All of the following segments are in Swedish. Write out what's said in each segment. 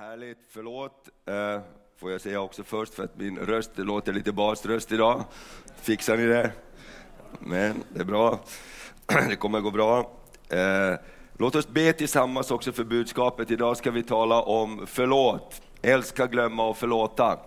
Härligt, förlåt. Får jag säga också först för att min röst låter lite basröst idag. Fixar ni det? Men det är bra. Det kommer gå bra. Låt oss be tillsammans också för budskapet. Idag ska vi tala om förlåt. Älska, glömma och förlåta.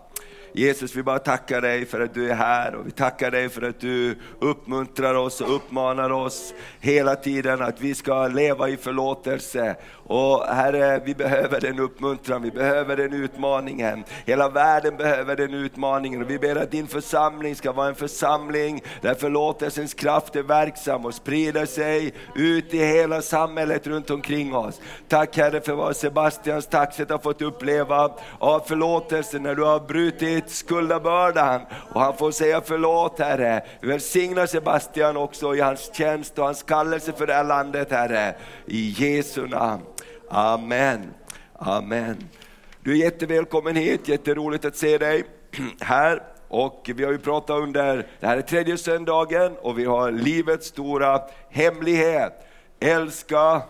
Jesus, vi bara tackar dig för att du är här och vi tackar dig för att du uppmuntrar oss och uppmanar oss hela tiden att vi ska leva i förlåtelse. Och Herre, vi behöver den uppmuntran, vi behöver den utmaningen. Hela världen behöver den utmaningen och vi ber att din församling ska vara en församling där förlåtelsens kraft är verksam och sprider sig ut i hela samhället runt omkring oss. Tack Herre för vad Sebastians taxet har fått uppleva av förlåtelsen när du har brutit skuldabördan och han får säga förlåt Herre. Vi välsignar Sebastian också i hans tjänst och hans kallelse för det här landet Herre. I Jesu namn. Amen. Amen. Du är jättevälkommen hit. Jätteroligt att se dig här. Och vi har ju pratat under, det här är tredje söndagen och vi har livets stora hemlighet. Älska,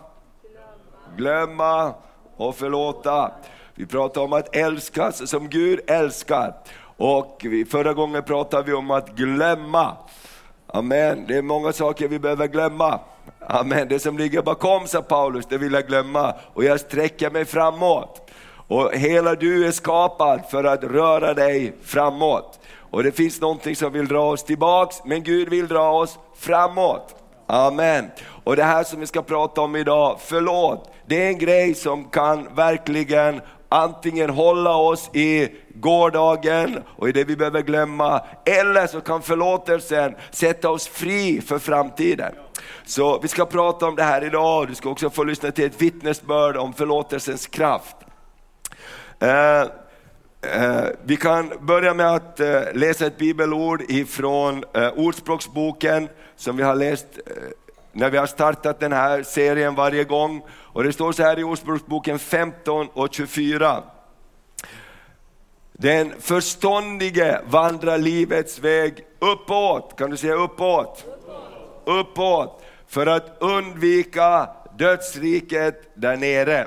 glömma och förlåta. Vi pratar om att älskas som Gud älskar. Och förra gången pratade vi om att glömma. Amen. Det är många saker vi behöver glömma. Amen. Det som ligger bakom, sa Paulus, det vill jag glömma. Och jag sträcker mig framåt. Och hela du är skapad för att röra dig framåt. Och det finns någonting som vill dra oss tillbaks, men Gud vill dra oss framåt. Amen. Och det här som vi ska prata om idag, förlåt. Det är en grej som kan verkligen antingen hålla oss i gårdagen och i det vi behöver glömma, eller så kan förlåtelsen sätta oss fri för framtiden. Så vi ska prata om det här idag. Du ska också få lyssna till ett vittnesbörd om förlåtelsens kraft. Vi kan börja med att läsa ett bibelord ifrån Ordspråksboken som vi har läst när vi har startat den här serien varje gång. Och det står så här i Ordspråksboken 15 och 24. Den förståndige vandrar livets väg uppåt. Kan du säga uppåt? Uppåt. Uppåt. För att undvika dödsriket där nere.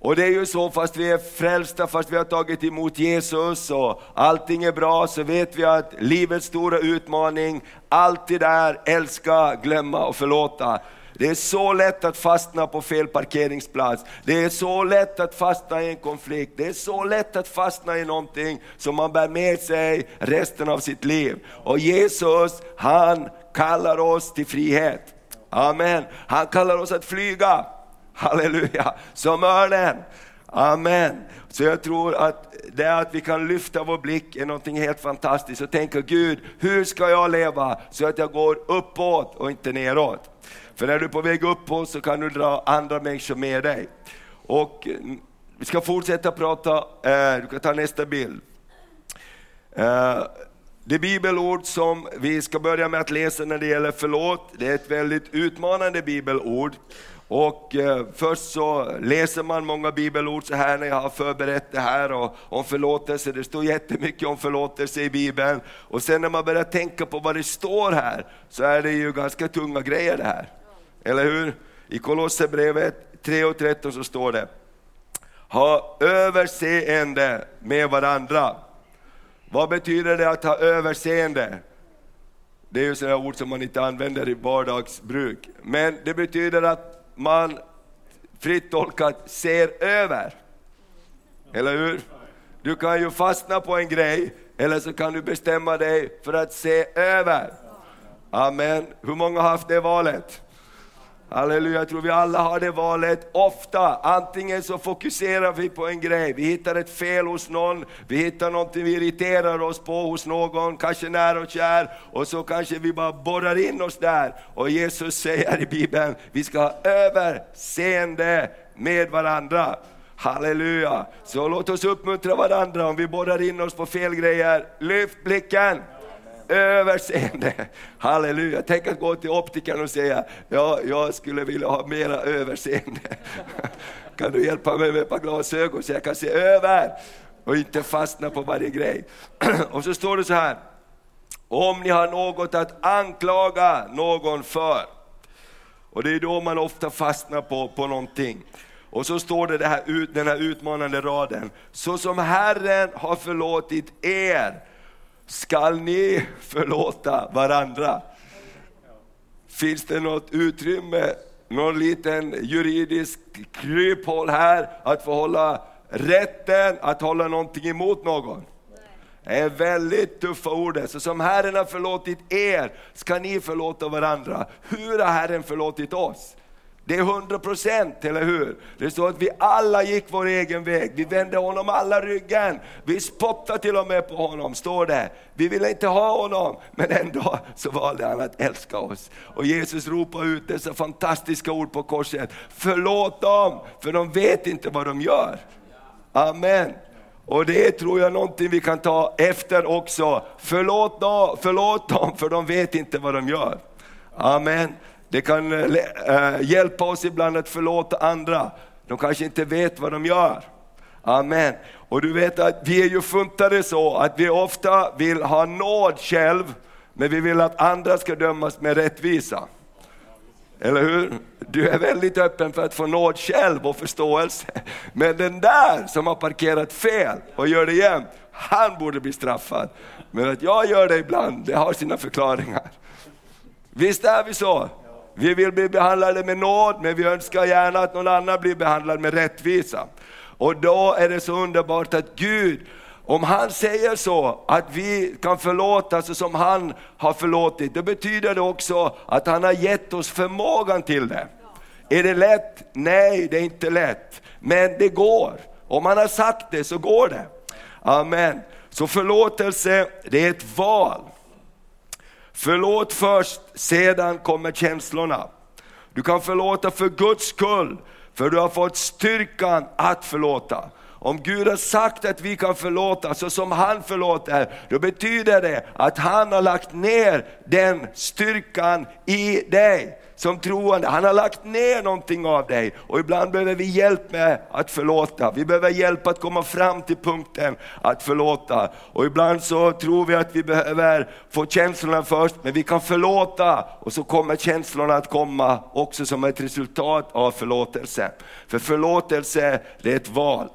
Och det är ju så, fast vi är frälsta, fast vi har tagit emot Jesus och allting är bra, så vet vi att livets stora utmaning alltid är älska, glömma och förlåta. Det är så lätt att fastna på fel parkeringsplats. Det är så lätt att fastna i en konflikt. Det är så lätt att fastna i någonting som man bär med sig resten av sitt liv. Och Jesus, han kallar oss till frihet. Amen. Han kallar oss att flyga. Halleluja, som örnen. Amen. Så jag tror att det att vi kan lyfta vår blick är någonting helt fantastiskt. Och tänka, Gud, hur ska jag leva så att jag går uppåt och inte neråt? För när du är på väg uppåt så kan du dra andra människor med dig. Och vi ska fortsätta prata. Du kan ta nästa bild. Det bibelord som vi ska börja med att läsa när det gäller förlåt. Det är ett väldigt utmanande bibelord. Och först så läser man många bibelord så här när jag har förberett det här och om förlåtelse. Det står jättemycket om förlåtelse i Bibeln. Och sen när man börjar tänka på vad det står här så är det ju ganska tunga grejer det här. Eller hur? I Kolosserbrevet 3:13 så står det: ha överseende med varandra. Vad betyder det att ha överseende? Det är ju sådana ord som man inte använder i vardagsbruk. Men det betyder att man, fritt tolkat, ser över. Eller hur? Du kan ju fastna på en grej, eller så kan du bestämma dig för att se över. Amen. Hur många har haft det valet? Halleluja, jag tror vi alla har det valet ofta. Antingen så fokuserar vi på en grej. Vi hittar ett fel hos någon. Vi hittar någonting vi irriterar oss på hos någon. Kanske nära och kär. Och så kanske vi bara borrar in oss där. Och Jesus säger i Bibeln, vi ska ha överseende med varandra. Halleluja. Så låt oss uppmuntra varandra om vi borrar in oss på fel grejer. Lyft blicken. Överseende. Halleluja. Tänk att gå till optiken och säga, ja, jag skulle vilja ha mera överseende. Kan du hjälpa mig med ett par glasögon så jag kan se över och inte fastna på varje grej. Och så står det så här: om ni har något att anklaga någon för. Och det är då man ofta fastnar på någonting. Och så står det, den här utmanande raden: så som Herren har förlåtit er skall ni förlåta varandra. Finns det något utrymme, någon liten juridisk kryphål här att få hålla rätten, att hålla någonting emot någon? Det är väldigt tuffa ord. Så som Herren har förlåtit er ska ni förlåta varandra. Hur har Herren förlåtit oss? Det är 100%, eller hur? Det står att vi alla gick vår egen väg. Vi vände honom alla ryggen. Vi spottade till och med på honom, står det. Vi ville inte ha honom. Men en dag så valde han att älska oss. Och Jesus ropade ut dessa fantastiska ord på korset: förlåt dem, för de vet inte vad de gör. Amen. Och det tror jag någonting vi kan ta efter också. Förlåt dem, för de vet inte vad de gör. Amen. Det kan hjälpa oss ibland att förlåta andra. De kanske inte vet vad de gör. Amen. Och du vet att vi är ju funtade så att vi ofta vill ha nåd själv, men vi vill att andra ska dömas med rättvisa. Eller hur? Du är väldigt öppen för att få nåd själv och förståelse. Men den där som har parkerat fel och gör det igen, han borde bli straffad. Men att jag gör det ibland, det har sina förklaringar. Visst är vi så? Vi vill bli behandlade med nåd, men vi önskar gärna att någon annan blir behandlad med rättvisa. Och då är det så underbart att Gud, om han säger så, att vi kan förlåta så som han har förlåtit, det betyder det också att han har gett oss förmågan till det. Är det lätt? Nej, det är inte lätt. Men det går. Om han har sagt det så går det. Amen. Så förlåtelse, det är ett val. Förlåt först, sedan kommer känslorna. Du kan förlåta för Guds skull, för du har fått styrkan att förlåta. Om Gud har sagt att vi kan förlåta så som han förlåter, då betyder det att han har lagt ner den styrkan i dig som troende. Han har lagt ner någonting av dig, och ibland behöver vi hjälp med att förlåta. Vi behöver hjälp att komma fram till punkten att förlåta. Och ibland så tror vi att vi behöver få känslorna först, men vi kan förlåta och så kommer känslorna att komma också som ett resultat av förlåtelse. För förlåtelse, det är ett val.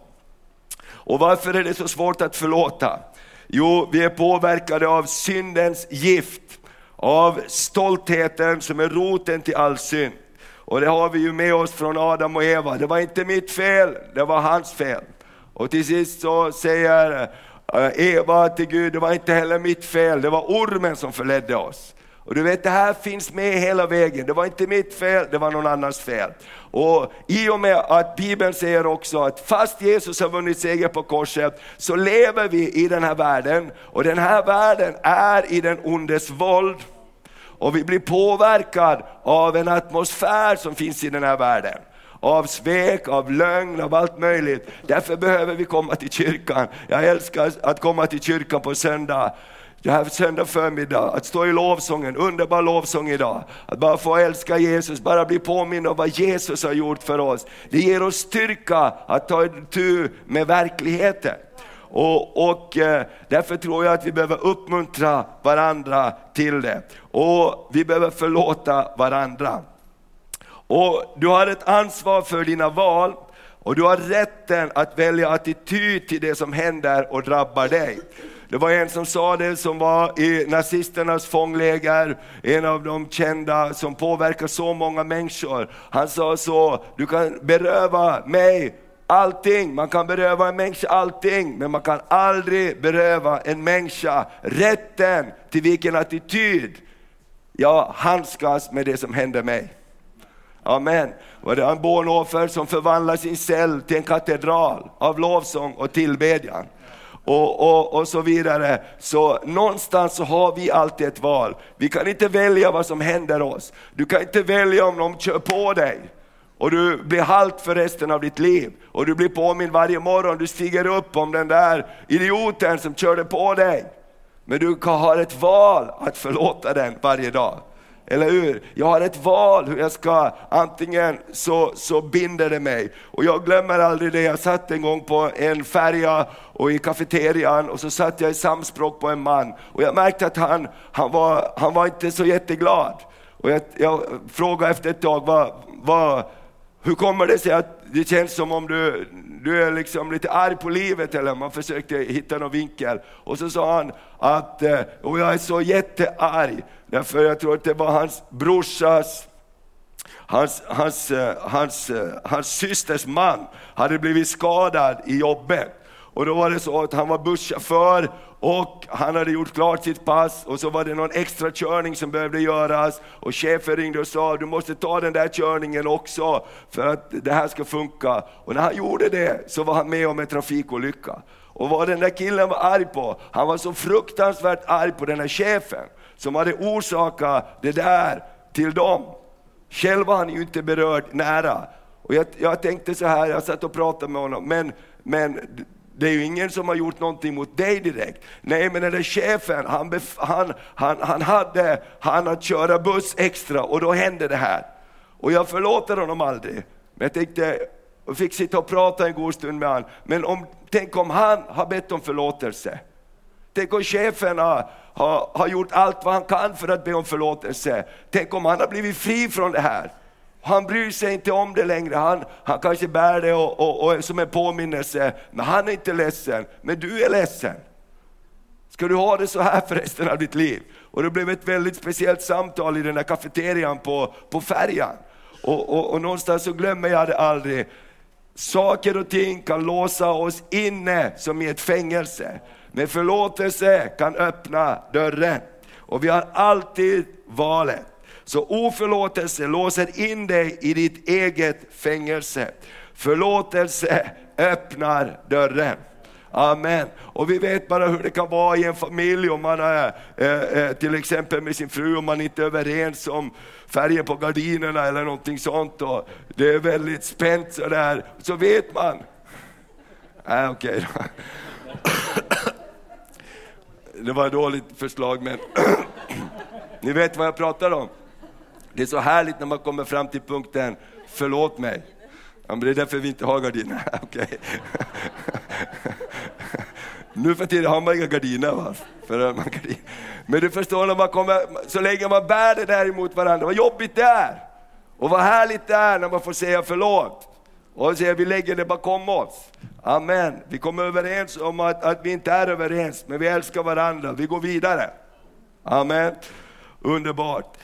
Och varför är det så svårt att förlåta? Jo, vi är påverkade av syndens gift, av stoltheten som är roten till all synd. Och det har vi ju med oss från Adam och Eva. Det var inte mitt fel, det var hans fel. Och till sist så säger Eva till Gud: det var inte heller mitt fel, det var ormen som förledde oss. Och du vet, det här finns med hela vägen. Det var inte mitt fel, det var någon annans fel. Och i och med att Bibeln säger också att fast Jesus har vunnit seger på korset, så lever vi i den här världen. Och den här världen är i den ondes våld. Och vi blir påverkad av en atmosfär som finns i den här världen. Av svek, av lögn, av allt möjligt. Därför behöver vi komma till kyrkan. Jag älskar att komma till kyrkan på söndag. Det här söndag förmiddag, att stå i lovsången, underbar lovsång idag. Att bara få älska Jesus, bara bli påminna om vad Jesus har gjort för oss. Det ger oss styrka att ta itu med verkligheten. Och därför tror jag att vi behöver uppmuntra varandra till det. Och vi behöver förlåta varandra. Och du har ett ansvar för dina val. Och du har rätten att välja attityd till det som händer och drabbar dig. Det var en som sa det, som var i nazisternas fångläger, en av de kända som påverkar så många människor. Han sa så: du kan beröva mig allting, man kan beröva en människa allting, men man kan aldrig beröva en människa rätten till vilken attityd jag handskas med det som händer mig. Amen. Och det är en Bonhoeffer som förvandlar sin cell till en katedral av lovsång och tillbedjan. Och så vidare. Så någonstans så har vi alltid ett val. Vi kan inte välja vad som händer oss. Du kan inte välja om de kör på dig och du blir halt för resten av ditt liv. Och du blir påminn varje morgon. Du stiger upp om den där idioten som körde på dig. Men du kan ha ett val att förlåta den varje dag. Eller hur? Jag har ett val hur jag ska, antingen så binder det mig. Och jag glömmer aldrig det. Jag satt en gång på en färja och i kafeterian, och så satt jag i samspråk på en man. Och jag märkte att han var inte så jätteglad. Och jag frågade efter ett tag: hur kommer det sig att det känns som om du är liksom lite arg på livet, eller man försökte hitta någon vinkel. Och så sa han att, och jag är så jättearg, därför jag tror att det var hans brorsas, hans systers man hade blivit skadad i jobbet. Och då var det så att han var busschaufför och han hade gjort klart sitt pass, och så var det någon extra körning som behövde göras, och chefen ringde och sa, du måste ta den där körningen också för att det här ska funka. Och när han gjorde det så var han med om en trafikolycka. Och vad den där killen var arg på, han var så fruktansvärt arg på den här chefen som hade orsakat det där till dem. Själv var han ju inte berörd nära. Och jag tänkte så här, jag satt och pratade med honom, men det är ju ingen som har gjort någonting mot dig direkt. Nej, men den där chefen, han att köra buss extra, och då hände det här. Och jag förlåter honom aldrig. Men jag tänkte, jag fick sitta och prata en god stund med han. Men tänk om han har bett om förlåtelse. Tänk om chefen har gjort allt vad han kan för att be om förlåtelse. Tänk om han har blivit fri från det här. Han bryr sig inte om det längre. Han kanske bär det och som en påminnelse. Men han är inte ledsen. Men du är ledsen. Ska du ha det så här för resten av ditt liv? Och det blev ett väldigt speciellt samtal i den här kafeterian på färjan. Och någonstans så glömmer jag det aldrig. Saker och ting kan låsa oss inne som i ett fängelse. Men förlåtelse kan öppna dörren. Och vi har alltid valet. Så oförlåtelse låser in dig i ditt eget fängelse. Förlåtelse öppnar dörren. Amen. Och vi vet bara hur det kan vara i en familj om man är till exempel med sin fru, om man inte är överens om färgen på gardinerna eller någonting sånt. Och det är väldigt spänt sådär. Så vet man. Nej, okej då. Det var ett dåligt förslag, men ni vet vad jag pratar om. Det är så härligt när man kommer fram till punkten, förlåt mig. Ja, men det är därför vi inte har gardiner. Okej. Nu för tiden har man inga gardiner, va? Men du förstår, när man kommer, så länge man bär det där emot varandra. Vad jobbigt det är. Och vad härligt det är när man får säga förlåt. Och säger vi lägger det bakom oss. Amen. Vi kommer överens om att vi inte är överens. Men vi älskar varandra. Vi går vidare. Amen. Underbart.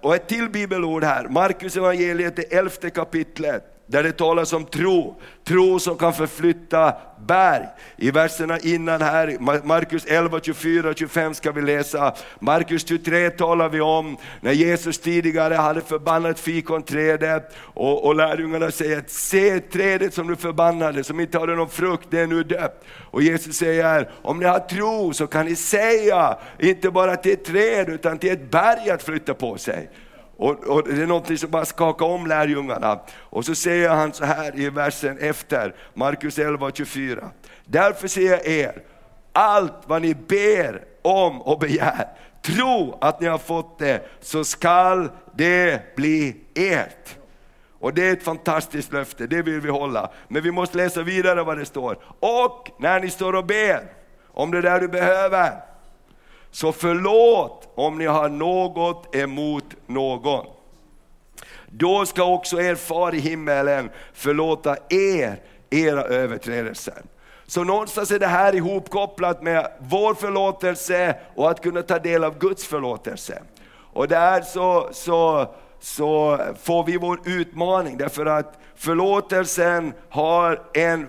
Och ett till bibelord här. Markus evangeliet, det 11:e kapitlet. Där det talas om tro. Tro som kan förflytta berg. I verserna innan här, Markus 11, 24, 25 ska vi läsa. Markus 23 talar vi om. När Jesus tidigare hade förbannat fikonträdet. Och lärjungarna säger att se trädet som du förbannade, som inte hade någon frukt, det är nu döpt. Och Jesus säger, om ni har tro så kan ni säga, inte bara till ett träd utan till ett berg att flytta på sig. Och det är någonting som bara skakar om lärjungarna. Och så säger han så här i versen efter, Markus 11:24. Därför säger jag er, allt vad ni ber om och begär, tro att ni har fått det, så skall det bli ert. Och det är ett fantastiskt löfte, det vill vi hålla. Men vi måste läsa vidare vad det står. Och när ni står och ber om det där du behöver, så förlåt om ni har något emot någon. Då ska också er far i himmelen förlåta era överträdelser. Så någonstans är det här ihopkopplat med vår förlåtelse och att kunna ta del av Guds förlåtelse. Och där så får vi vår utmaning, därför att förlåtelsen har en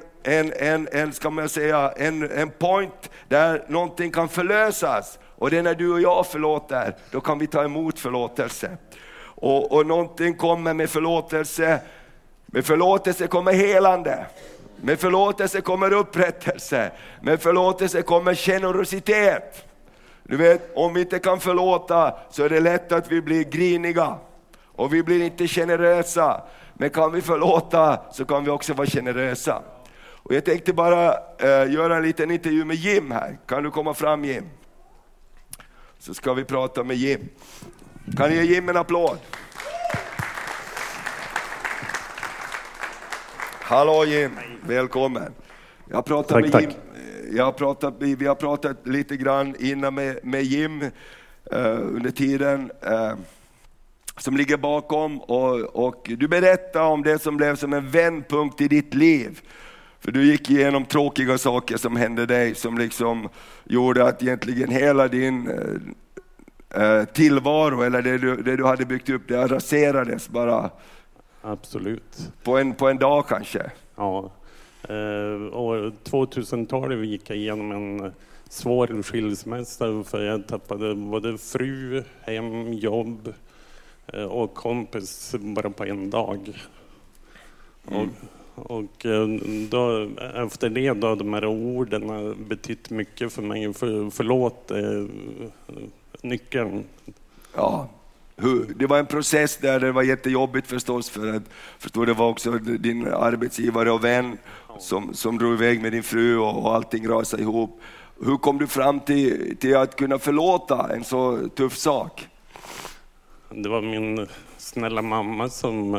point där någonting kan förlösas. Och det är när du och jag förlåter, då kan vi ta emot förlåtelse. Och någonting kommer med förlåtelse. Med förlåtelse kommer helande. Med förlåtelse kommer upprättelse. Med förlåtelse kommer generositet. Du vet, om vi inte kan förlåta så är det lätt att vi blir griniga. Och vi blir inte generösa. Men kan vi förlåta så kan vi också vara generösa. Och jag tänkte bara göra en liten intervju med Jim här. Kan du komma fram, Jim? Så ska vi prata med Jim. Kan ni ge Jim en applåd? Hallå Jim, välkommen. Vi har pratat lite grann innan med Jim under tiden. som ligger bakom, och du berättar om det som blev som en vändpunkt i ditt liv. För du gick igenom tråkiga saker som hände dig, som liksom gjorde att egentligen hela din tillvaro eller det du hade byggt upp, det raserades bara. Absolut. På en dag kanske. Ja. År 2012 gick jag igenom en svår skilsmässa, för jag tappade både fru, hem, jobb och kompis bara på en dag. Mm. Och då, efter det då, de här orden har betytt mycket för mig. Förlåt, nyckeln. Ja. Det var en process där det var jättejobbigt förstås, för att förstå, det var också din arbetsgivare och vän som drog iväg med din fru, och allting rasade ihop. Hur kom du fram till att kunna förlåta en så tuff sak? Det var min snälla mamma som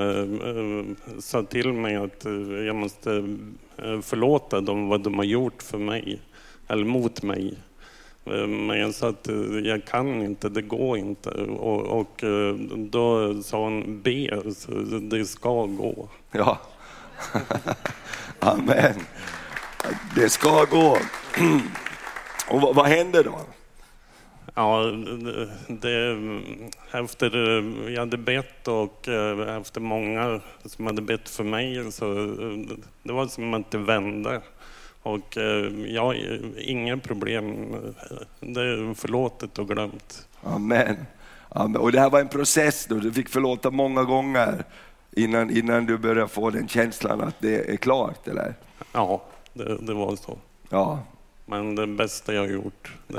sa till mig att jag måste förlåta dem vad de har gjort för mig eller mot mig. Men jag sa att jag kan inte, det går inte. Och då sa hon, be, så det ska gå. Ja, amen. Det ska gå. Och vad hände då? Ja, efter jag hade bett, och efter många som hade bett för mig, så det var som att det vände. Och jag har inga problem. Det är förlåtet och glömt. Amen. Amen. Och det här var en process då. Du fick förlåta många gånger innan du började få den känslan att det är klart, eller? Ja, det var så. Ja. Men det bästa jag har gjort. Det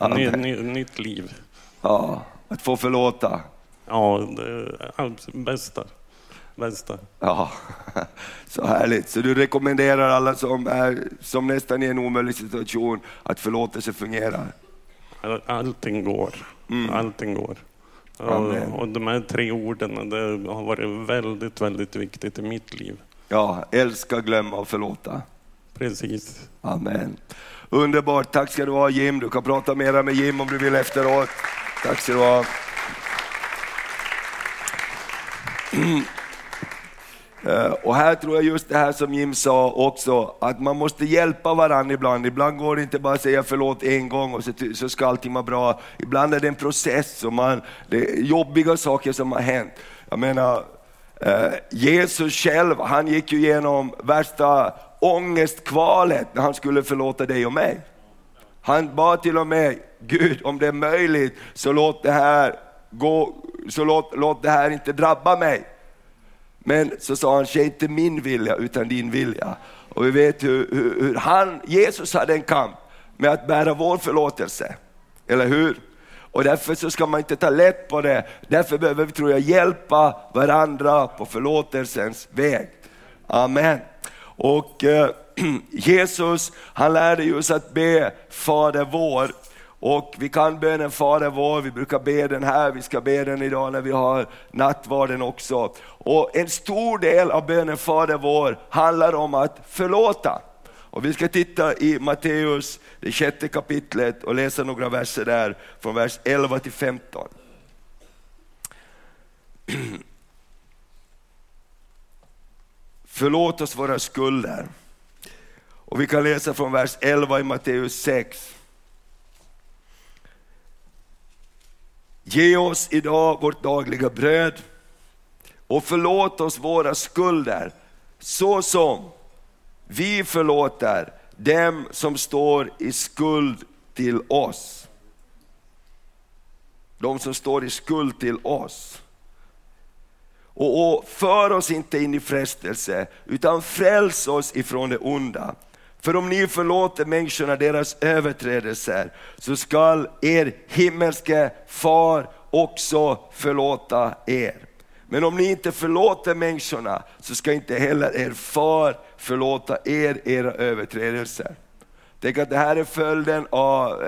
är nytt liv. Ja, att få förlåta. Ja, det är allt bästa. Vänster. Ja, så härligt. Så du rekommenderar alla som nästan är en omöjlig situation att förlåtelse fungerar? Allting går. Mm. Allting går. Och de här 3 orden, det har varit väldigt, väldigt viktigt i mitt liv. Ja, älska, glömma och förlåta. Precis. Amen. Underbart. Tack ska du ha, Jim. Du kan prata mera med Jim om du vill efteråt. Tack ska du ha. Och här tror jag just det här som Jim sa också, att man måste hjälpa varandra ibland. Ibland går det inte bara att säga förlåt en gång och så ska allting vara bra. Ibland är det en process, och det är jobbiga saker som har hänt. Jag menar, Jesus själv, han gick ju igenom värsta ångestkvalet när han skulle förlåta dig och mig. Han bad till och med, Gud, om det är möjligt så låt det här gå, så låt det här inte drabba mig. Men så sa han, ske inte min vilja utan din vilja. Och vi vet hur Jesus hade en kamp med att bära vår förlåtelse. Eller hur? Och därför så ska man inte ta lätt på det. Därför behöver vi, tror jag, hjälpa varandra på förlåtelsens väg. Amen. Och Jesus, han lärde just att be Fader vår. Och vi kan be den Fader vår, vi brukar be den här, vi ska be den idag när vi har nattvarden också. Och en stor del av bönen Fader vår handlar om att förlåta. Och vi ska titta i Matteus, det 6:e kapitlet, och läsa några verser där från vers 11 till 15. Förlåt oss våra skulder. Och vi kan läsa från vers 11 i Matteus 6. Ge oss idag vårt dagliga bröd och förlåt oss våra skulder så som vi förlåter dem som står i skuld till oss. De som står i skuld till oss. Och för oss inte in i frestelse utan fräls oss ifrån det onda. För om ni förlåter människorna deras överträdelser så skall er himmelske far också förlåta er. Men om ni inte förlåter människorna så ska inte heller er far förlåta era överträdelser. Tänk att det här är följden av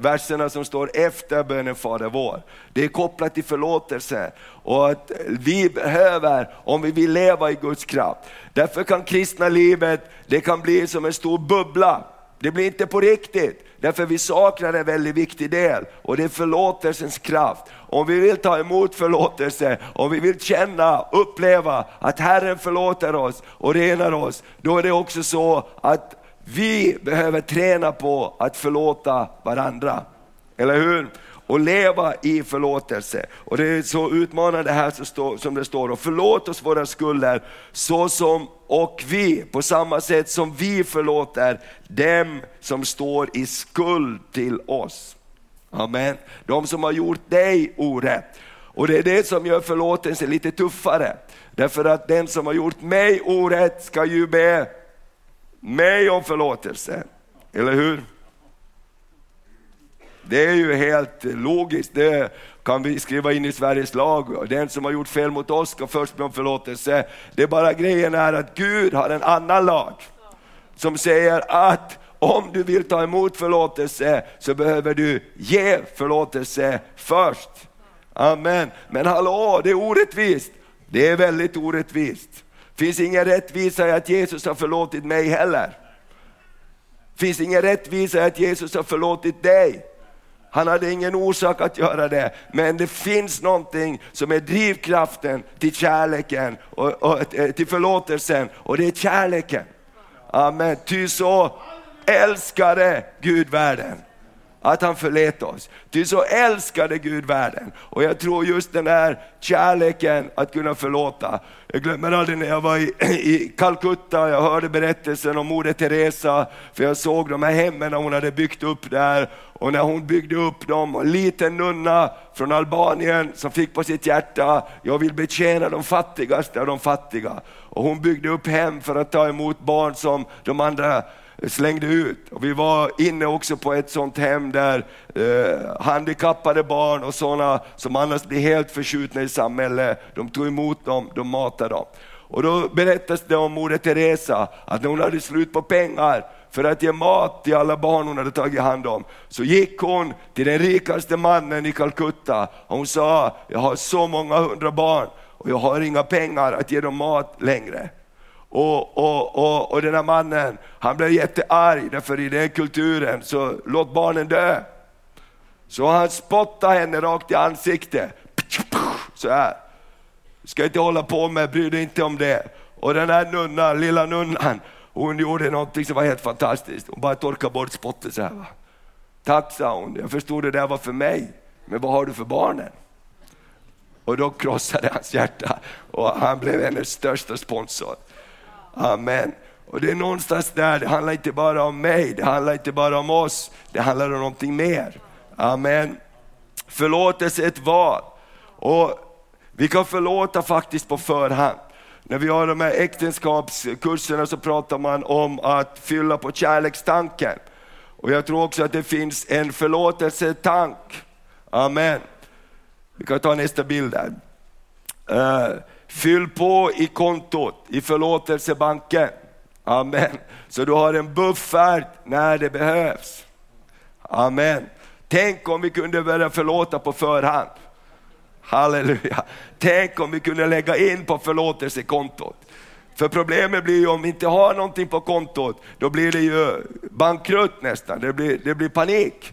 verserna som står efter bönen Fader vår. Det är kopplat till förlåtelse, och att vi behöver, om vi vill leva i Guds kraft. Därför kan kristna livet, det kan bli som en stor bubbla. Det blir inte på riktigt. Därför vi saknar en väldigt viktig del, och det är förlåtelsens kraft. Om vi vill ta emot förlåtelse, om vi vill känna, uppleva att Herren förlåter oss och renar oss, då är det också så att vi behöver träna på att förlåta varandra. Eller hur? Och leva i förlåtelse. Och det är så utmanande här som det står. Och förlåt oss våra skulder så som och vi, på samma sätt som vi förlåter dem som står i skuld till oss. Amen. De som har gjort dig orätt. Och det är det som gör förlåtelse lite tuffare. Därför att den som har gjort mig orätt ska ju be mig om förlåtelse. Eller hur? Det är ju helt logiskt, det kan vi skriva in i Sveriges lag. Den som har gjort fel mot oss ska först be om förlåtelse. Det är bara grejen är att Gud har en annan lag som säger att om du vill ta emot förlåtelse så behöver du ge förlåtelse först. Amen. Men hallå, det är orättvist. Det är väldigt orättvist. Finns ingen rättvisa i att Jesus har förlåtit mig heller. Finns ingen rättvisa i att Jesus har förlåtit dig. Han hade ingen orsak att göra det. Men det finns någonting som är drivkraften till kärleken och till förlåtelsen. Och det är kärleken. Amen. Ty så älskade Gud världen, att han förlät oss. Ty så älskade Gud världen. Och jag tror just den här kärleken att kunna förlåta. Jag glömmer aldrig när jag var i Kalkutta. Jag hörde berättelsen om Moder Teresa. För jag såg de här hemmen hon hade byggt upp där. Och när hon byggde upp dem, en liten nunna från Albanien som fick på sitt hjärta: jag vill betjäna de fattigaste av de fattiga. Och hon byggde upp hem för att ta emot barn som de andra slängde ut. Och vi var inne också på ett sånt hem där handikappade barn och sådana som annars blir helt förskjutna i samhället, de tog emot dem, de matade dem. Och då berättas det om Moder Teresa att när hon hade slut på pengar för att ge mat till alla barn hon hade tagit hand om, så gick hon till den rikaste mannen i Kalkutta och hon sa: jag har så många 100 barn och jag har inga pengar att ge dem mat längre. Och den här mannen, han blev jättearg, därför i den kulturen så låt barnen dö. Så han spottade henne rakt i ansiktet. Så här. Ska inte hålla på med, bry dig inte om det. Och den här nunnan, lilla nunnan, hon gjorde någonting som var helt fantastiskt. Hon bara torkade bort spottet så här. Tack, sa hon. Jag förstod det där var för mig. Men vad har du för barnen? Och då krossade hans hjärta. Och han blev hennes största sponsor. Amen. Och det är någonstans där, det handlar inte bara om mig, det handlar inte bara om oss, det handlar om någonting mer. Amen. Förlåtelse är ett val. Och vi kan förlåta faktiskt på förhand. När vi har de här äktenskapskurserna så pratar man om att fylla på kärlekstanken. Och jag tror också att det finns en förlåtelsetank. Amen. Vi kan ta nästa bild där. Fyll på i kontot, i förlåtelsebanken. Amen. Så du har en buffert när det behövs. Amen. Tänk om vi kunde börja förlåta på förhand. Halleluja. Tänk om vi kunde lägga in på förlåtelsekontot. För problemet blir ju om vi inte har någonting på kontot, då blir det ju bankrutt nästan. Det blir panik.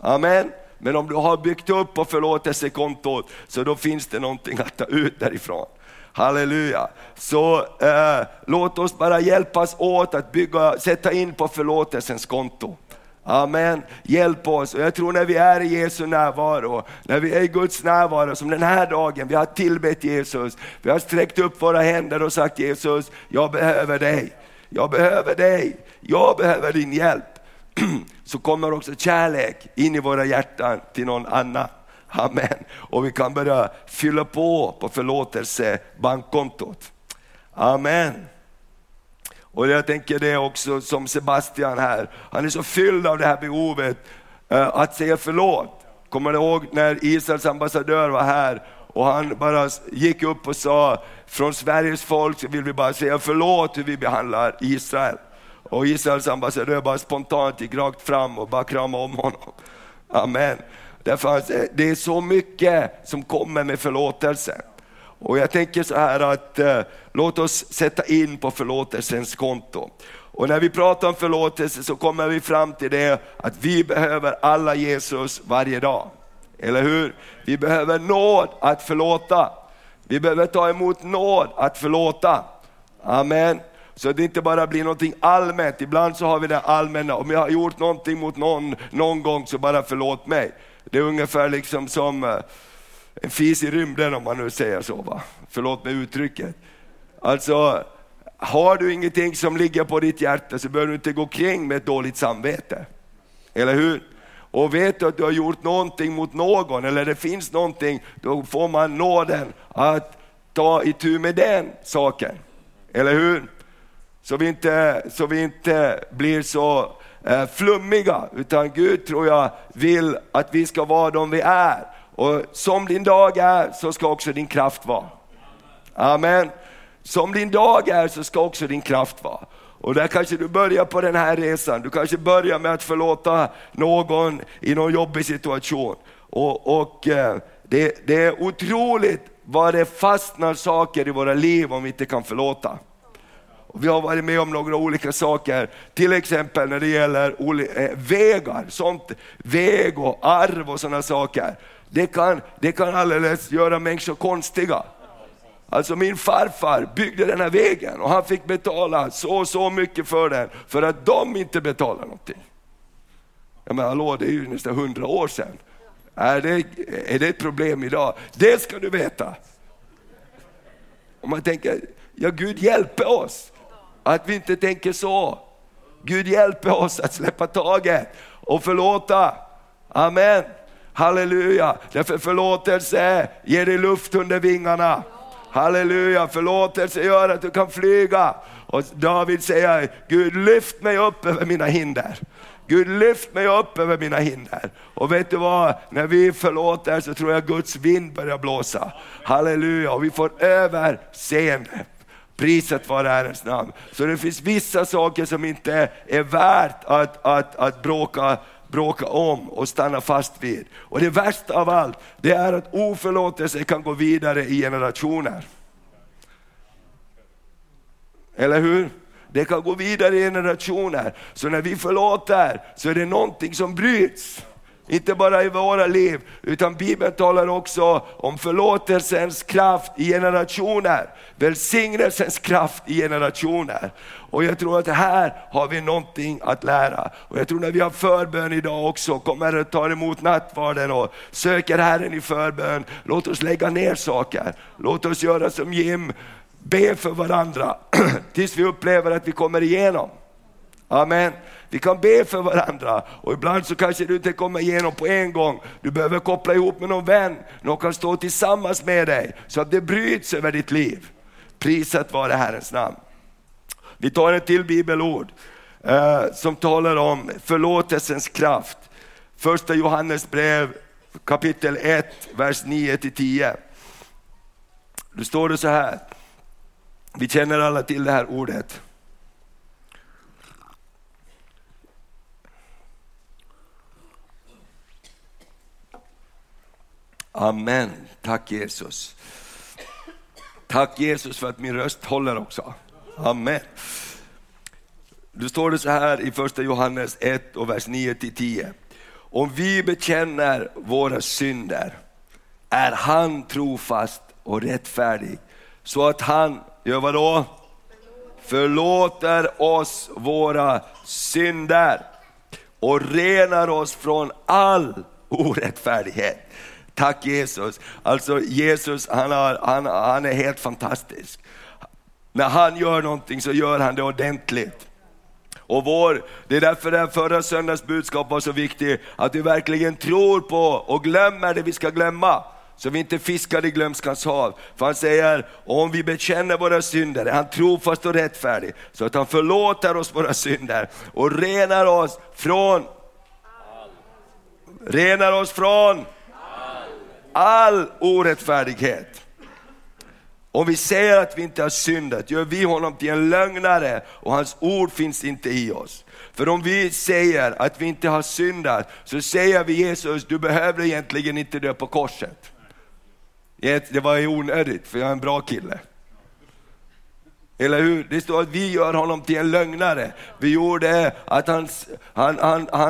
Amen. Men om du har byggt upp på förlåtelsekontot, så då finns det någonting att ta ut därifrån. Halleluja. Så låt oss bara hjälpas åt att sätta in på förlåtelsens konto. Amen. Hjälp oss. Och jag tror när vi är i Jesu närvaro, när vi är i Guds närvaro, som den här dagen, vi har tillbett Jesus. Vi har sträckt upp våra händer och sagt: Jesus, jag behöver dig. Jag behöver dig. Jag behöver din hjälp. Så kommer också kärlek in i våra hjärtan till någon annan. Amen. Och vi kan börja fylla på förlåtelsebankkontot. Amen. Och jag tänker det också som Sebastian här. Han är så fylld av det här behovet att säga förlåt. Kommer du ihåg när Israels ambassadör var här och han bara gick upp och sa: från Sveriges folk så vill vi bara säga förlåt hur vi behandlar Israel. Och Israels ambassadör bara spontant gick rakt fram och bara kramade om honom. Amen. Därför det är så mycket som kommer med förlåtelsen. Och jag tänker så här att låt oss sätta in på förlåtelsens konto. Och när vi pratar om förlåtelse så kommer vi fram till det att vi behöver alla Jesus varje dag. Eller hur? Vi behöver nåd att förlåta. Vi behöver ta emot nåd att förlåta. Amen. Så det inte bara blir någonting allmänt. Ibland så har vi det allmänna. Om jag har gjort någonting mot någon gång så bara förlåt mig. Det är ungefär liksom som en fis i rymden, om man nu säger så, va? Förlåt mig uttrycket. Alltså, har du ingenting som ligger på ditt hjärta så behöver du inte gå kring med ett dåligt samvete. Eller hur? Och vet du att du har gjort någonting mot någon eller det finns någonting, då får man nåden att ta itu med den saken. Eller hur? Så vi inte blir så flummiga, utan Gud, tror jag, vill att vi ska vara de vi är. Och som din dag är så ska också din kraft vara. Amen. Som din dag är så ska också din kraft vara. Och där kanske du börjar på den här resan. Du kanske börjar med att förlåta någon i någon jobbig situation. Och det är otroligt vad det fastnar saker i våra liv om vi inte kan förlåta. Och vi har varit med om några olika saker. Till exempel när det gäller vägar. Sånt, väg och arv och sådana saker. Det kan alldeles göra människor konstiga. Alltså min farfar byggde den här vägen och han fick betala så mycket för den för att de inte betalade någonting. Ja, men hallå, det är ju nästan 100 år sedan. Är det ett problem idag? Det ska du veta. Om man tänker, ja, Gud hjälper oss att vi inte tänker så. Gud hjälper oss att släppa taget och förlåta. Amen. Halleluja. Därför förlåtelse ger dig luft under vingarna. Halleluja, förlåtelse gör att du kan flyga. Och David säger, Gud, lyft mig upp över mina hinder. Gud, lyft mig upp över mina hinder. Och vet du vad, när vi förlåter så tror jag Guds vind börjar blåsa. Halleluja, och vi får överseende. Priset var Herrens namn. Så det finns vissa saker som inte är värt att bråka om och stanna fast vid. Och det värsta av allt, det är att oförlåtelse kan gå vidare i generationer. Eller hur? Det kan gå vidare i generationer. Så när vi förlåter så är det någonting som bryts. Inte bara i våra liv, utan Bibeln talar också om förlåtelsens kraft i generationer. Välsignelsens kraft i generationer. Och jag tror att här har vi någonting att lära. Och jag tror när vi har förbön idag också, kommer att ta emot nattvarden och söker Herren i förbön. Låt oss lägga ner saker. Låt oss göra som Jim, be för varandra tills vi upplever att vi kommer igenom. Amen. Vi kan be för varandra. Och ibland så kanske du inte kommer igenom på en gång. Du behöver koppla ihop med någon vän. Någon kan stå tillsammans med dig. Så att det bryts över ditt liv. Priset vare Herrens namn. Vi tar ett till bibelord. Som talar om förlåtelsens kraft. Första Johannes brev kapitel 1 vers 9-10. Då står det så här. Vi känner alla till det här ordet. Amen. Tack Jesus. Tack Jesus för att min röst håller också. Amen. Då står det så här i första Johannes 1 och vers 9-10. Om vi bekänner våra synder är han trofast och rättfärdig. Så att han gör vad då? Förlåter oss våra synder och renar oss från all orättfärdighet. Tack Jesus. Alltså Jesus, han är helt fantastisk. När han gör någonting så gör han det ordentligt. Och det är därför det förra söndags budskap var så viktigt. Att vi verkligen tror på och glömmer det vi ska glömma. Så vi inte fiskar i glömskans hav. För han säger, om vi bekänner våra synder, han trofast och rättfärdig. Så att han förlåter oss våra synder och renar oss från all orättfärdighet. Om vi säger att vi inte har syndat, gör vi honom till en lögnare och hans ord finns inte i oss. För om vi säger att vi inte har syndat, så säger vi Jesus, du behöver egentligen inte dö på korset. Det var ju onödigt, för jag är en bra kille. Eller hur? Det står att vi gör honom till en lögnare. Vi gjorde att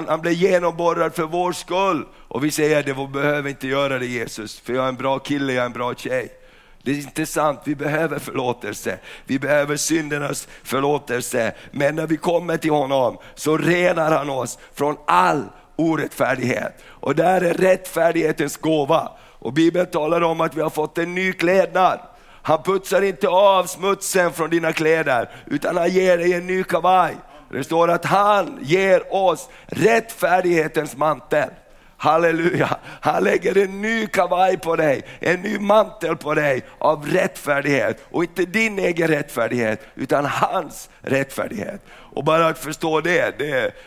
han blev genomborrad för vår skull. Och vi säger att vi behöver inte göra det, Jesus. För jag är en bra kille, jag är en bra tjej. Det är inte sant. Vi behöver förlåtelse. Vi behöver syndernas förlåtelse. Men när vi kommer till honom så renar han oss från all orättfärdighet. Och där är rättfärdighetens gåva. Och Bibeln talar om att vi har fått en ny klädnad. Han putsar inte av smutsen från dina kläder, utan han ger dig en ny kavaj. Det står att han ger oss rättfärdighetens mantel. Halleluja. Han lägger en ny kavaj på dig, en ny mantel på dig av rättfärdighet. Och inte din egen rättfärdighet, utan hans rättfärdighet. Och bara att förstå det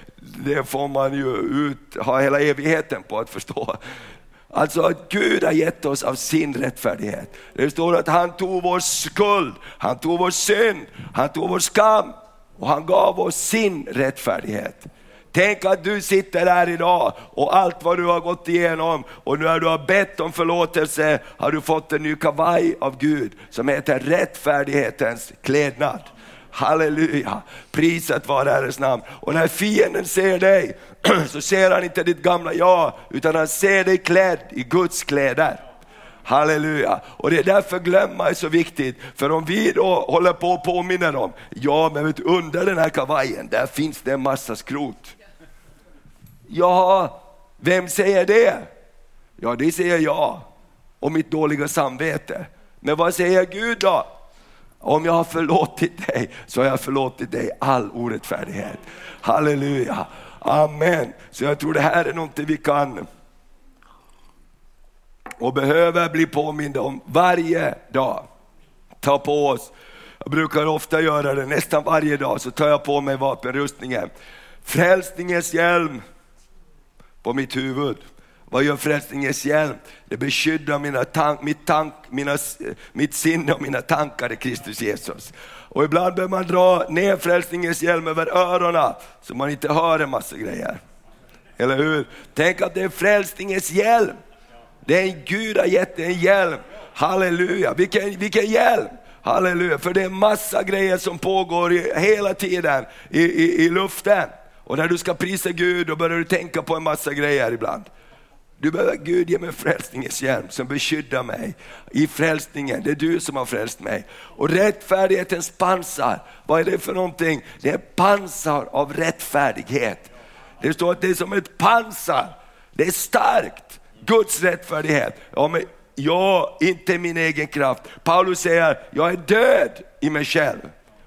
får man ju ha hela evigheten på att förstå. Alltså att Gud har gett oss av sin rättfärdighet. Det står att han tog vår skuld, han tog vår synd, han tog vår skam och han gav oss sin rättfärdighet. Tänk att du sitter där idag och allt vad du har gått igenom, och när du har bett om förlåtelse har du fått en ny kavaj av Gud som heter rättfärdighetens klädnad. Halleluja, prisat vara Herrens namn. Och när fienden ser dig så ser han inte ditt gamla jag, utan han ser dig klädd i Guds kläder. Halleluja. Och det är därför glömma är så viktigt. För om vi då håller på och påminner dem, ja men vet, under den här kavajen där finns det en massa skrot. Ja, vem säger det? Ja, det säger jag och mitt dåliga samvete. Men vad säger Gud då? Om jag har förlåtit dig så har jag förlåtit dig all orättfärdighet. Halleluja. Amen. Så jag tror det här är någonting vi kan och behöver bli påminna om varje dag. Ta på oss. Jag brukar ofta göra det, nästan varje dag så tar jag på mig vapenrustningen. Frälsningens hjälm på mitt huvud. Vad gör frälsningens hjälm? Det beskyddar mitt sinne och mina tankar i Kristus Jesus. Och ibland behöver man dra ner frälsningens hjälm över öronen så man inte hör en massa grejer. Eller hur? Tänk att det är frälsningens hjälm. Det är en Gud har gett en hjälm. Halleluja. Vilken hjälm. Halleluja. För det är massa grejer som pågår hela tiden i luften. Och när du ska prisa Gud då börjar du tänka på en massa grejer ibland. Du behöver Gud ge mig frälsningens hjälp som beskyddar mig i frälsningen. Det är du som har frälst mig. Och rättfärdighetens pansar. Vad är det för någonting? Det är pansar av rättfärdighet. Det står att det är som ett pansar. Det är starkt. Guds rättfärdighet. Ja, men jag, inte min egen kraft. Paulus säger, jag är död i mig själv.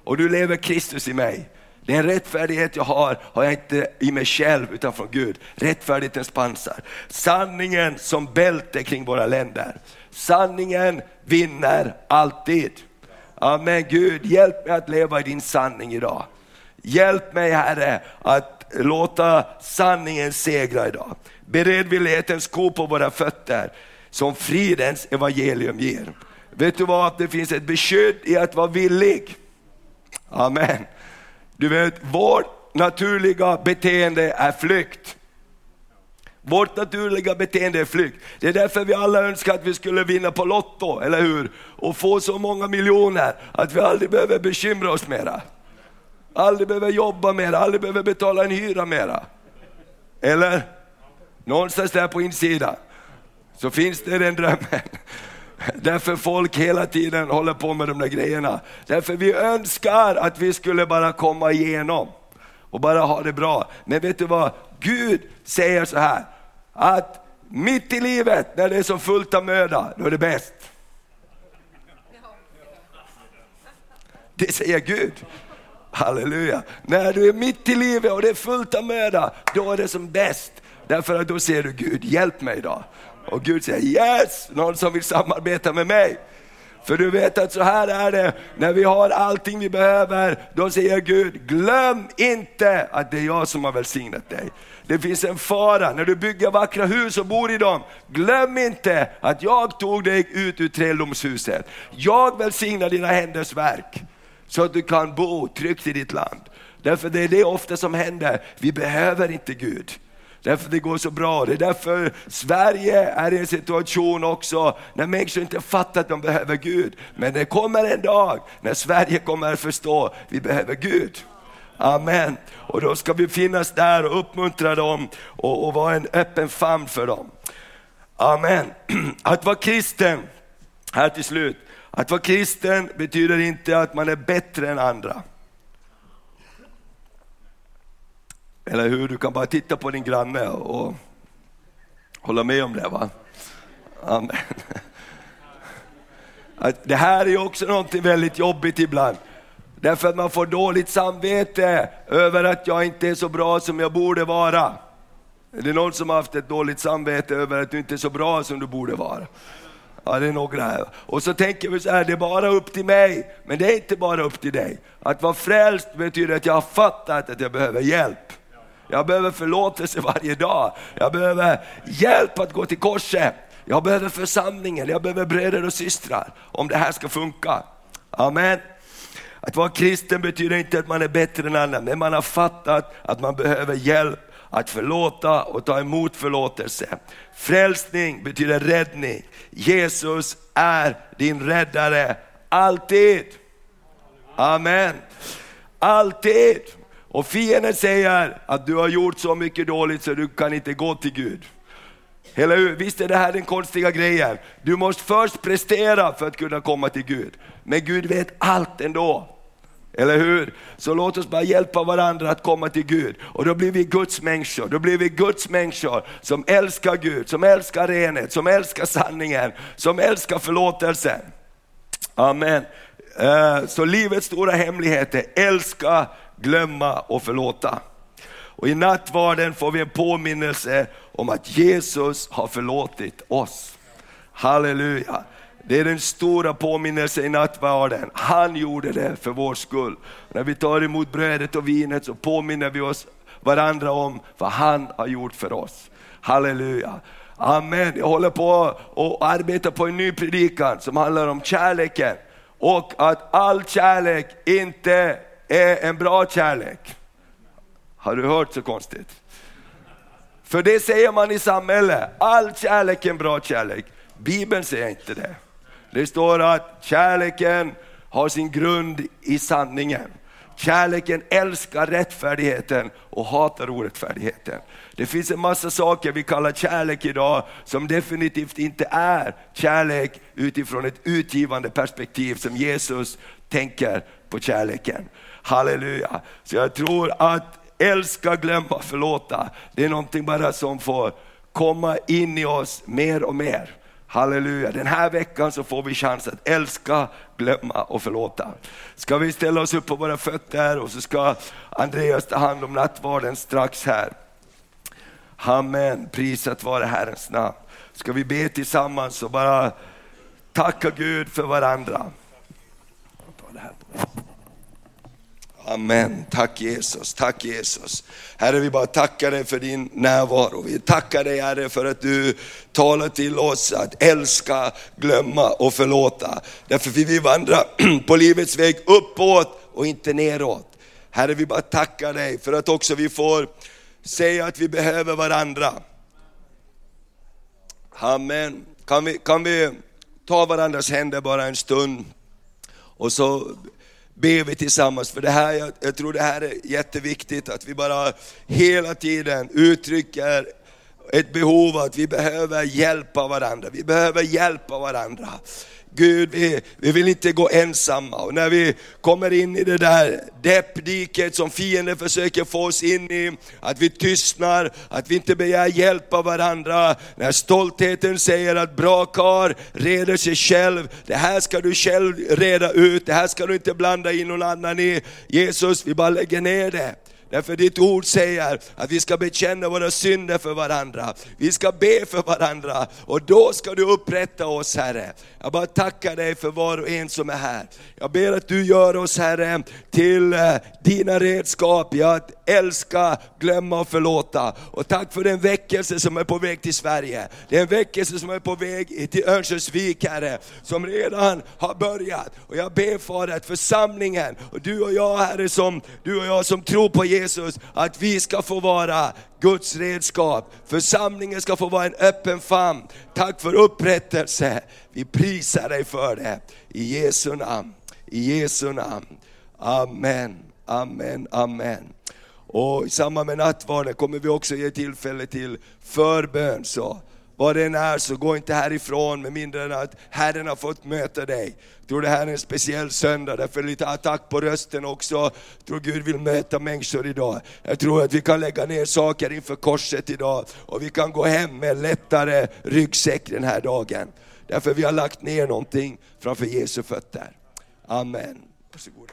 Och du lever Kristus i mig. Den rättfärdighet jag har jag inte i mig själv utan från Gud. Rättfärdighetens pansar. Sanningen som bälte kring våra länder. Sanningen vinner alltid. Amen. Gud, hjälp mig att leva i din sanning idag. Hjälp mig, Herre, att låta sanningen segra idag. Bered villighetens sko på våra fötter som fridens evangelium ger. Vet du vad? Att det finns ett beskydd i att vara villig. Amen. Du vet, vårt naturliga beteende är flykt. Vårt naturliga beteende är flykt. Det är därför vi alla önskar att vi skulle vinna på lotto, eller hur? Och få så många miljoner att vi aldrig behöver bekymra oss mera. Aldrig behöver jobba mera, aldrig behöver betala en hyra mera. Eller? Någonstans där på insidan så finns det den drömmen. Därför folk hela tiden håller på med de där grejerna. Därför vi önskar att vi skulle bara komma igenom och bara ha det bra. Men vet du vad? Gud säger så här, att mitt i livet när det är som fullt av möda, då är det bäst. Det säger Gud. Halleluja. När du är mitt i livet och det är fullt av möda, då är det som bäst. Därför att då ser du Gud, hjälp mig idag. Och Gud säger, yes, någon som vill samarbeta med mig. För du vet att så här är det. När vi har allting vi behöver, då säger Gud, glöm inte att det är jag som har välsignat dig. Det finns en fara. När du bygger vackra hus och bor i dem, glöm inte att jag tog dig ut ur träldomshuset. Jag välsignar dina händers verk så att du kan bo tryggt i ditt land. Därför det är det ofta som händer. Vi behöver inte Gud. Därför det går så bra. Det är därför Sverige är i en situation också när människor inte fattar att de behöver Gud. Men det kommer en dag när Sverige kommer att förstå att vi behöver Gud. Amen. Och då ska vi finnas där och uppmuntra dem och vara en öppen famn för dem. Amen. Att vara kristen, här till slut. Att vara kristen betyder inte att man är bättre än andra. Eller hur? Du kan bara titta på din granne och hålla med om det, va? Amen. Att det här är ju också någonting väldigt jobbigt ibland. Därför att man får dåligt samvete över att jag inte är så bra som jag borde vara. Är det någon som har haft ett dåligt samvete över att du inte är så bra som du borde vara? Ja, det är några här. Och så tänker vi så här, det är bara upp till mig. Men det är inte bara upp till dig. Att vara frälst betyder att jag har fattat att jag behöver hjälp. Jag behöver förlåtelse varje dag. Jag behöver hjälp att gå till korset. Jag behöver församlingen. Jag behöver bröder och systrar. Om det här ska funka. Amen. Att vara kristen betyder inte att man är bättre än andra. Men man har fattat att man behöver hjälp att förlåta och ta emot förlåtelse. Frälsning betyder räddning. Jesus är din räddare. Alltid. Amen. Alltid. Och fienden säger att du har gjort så mycket dåligt så du kan inte gå till Gud. Eller hur? Visst är det här den konstiga grejen. Du måste först prestera för att kunna komma till Gud. Men Gud vet allt ändå. Eller hur? Så låt oss bara hjälpa varandra att komma till Gud. Och då blir vi Guds människor. Då blir vi Guds människor som älskar Gud, som älskar renhet, som älskar sanningen, som älskar förlåtelsen. Amen. Så livets stora hemlighet är älska, glömma och förlåta. Och i nattvarden får vi en påminnelse om att Jesus har förlåtit oss. Halleluja. Det är den stora påminnelsen i nattvarden. Han gjorde det för vår skull. När vi tar emot brödet och vinet så påminner vi oss varandra om vad han har gjort för oss. Halleluja. Amen. Jag håller på och arbetar på en ny predikan som handlar om kärleken. Och att all kärlek inte är en bra kärlek. Har du hört så konstigt? För det säger man i samhället. All kärlek är en bra kärlek. Bibeln säger inte det. Det står att kärleken har sin grund i sanningen. Kärleken älskar rättfärdigheten och hatar orättfärdigheten. Det finns en massa saker vi kallar kärlek idag som definitivt inte är kärlek utifrån ett utgivande perspektiv som Jesus tänker på kärleken. Halleluja. Så jag tror att älska, glömma, förlåta. Det är någonting bara som får komma in i oss mer och mer. Halleluja. Den här veckan så får vi chans att älska, glömma och förlåta. Ska vi ställa oss upp på våra fötter och så ska Andreas ta hand om nattvarden strax här. Amen. Prisat vare Herrens namn. Ska vi be tillsammans och bara tacka Gud för varandra. Amen. Tack Jesus. Tack Jesus. Herre, vi bara tackar dig för din närvaro. Vi tackar dig, Herre, för att du talar till oss att älska, glömma och förlåta. Därför vi vandrar på livets väg uppåt och inte neråt. Herre, vi bara tackar dig för att också vi får säga att vi behöver varandra. Amen. Kan vi ta varandras händer bara en stund och så ber vi tillsammans, för det här, jag tror det här är jätteviktigt att vi bara hela tiden uttrycker ett behov att vi behöver hjälpa varandra. Vi behöver hjälpa varandra. Gud, vi vill inte gå ensamma. Och när vi kommer in i det där deppdiket som fienden försöker få oss in i, att vi tystnar, att vi inte begär hjälp av varandra. När stoltheten säger att bra karl reder sig själv. Det här ska du själv reda ut. Det här ska du inte blanda in någon annan i. Jesus, vi bara lägger ner det. Därför ditt ord säger att vi ska bekänna våra synder för varandra. Vi ska be för varandra. Och då ska du upprätta oss, Herre. Jag bara tackar dig för var och en som är här. Jag ber att du gör oss, Herre, till dina redskap i att älska, glömma och förlåta. Och tack för den väckelse som är på väg till Sverige. Det är en väckelse som är på väg till Örnsköldsvik, Herre. Som redan har börjat. Och jag ber, Fader, att församlingen och du och jag, Herre, som du och jag som tror på Jesus. Jesus att vi ska få vara Guds redskap. Församlingen ska få vara en öppen famn. Tack för upprättelse. Vi prisar dig för det. I Jesu namn. I Jesu namn. Amen. Amen. Amen. Och i samband med nattvarden kommer vi också ge tillfälle till förbön. Så vad det än är, så gå inte härifrån med mindre än att Herren har fått möta dig. Jag tror det här är en speciell söndag, därför lite attack på rösten också. Jag tror Gud vill möta människor idag. Jag tror att vi kan lägga ner saker inför korset idag. Och vi kan gå hem med lättare ryggsäck den här dagen. Därför vi har lagt ner någonting framför Jesu fötter. Amen. Varsågoda.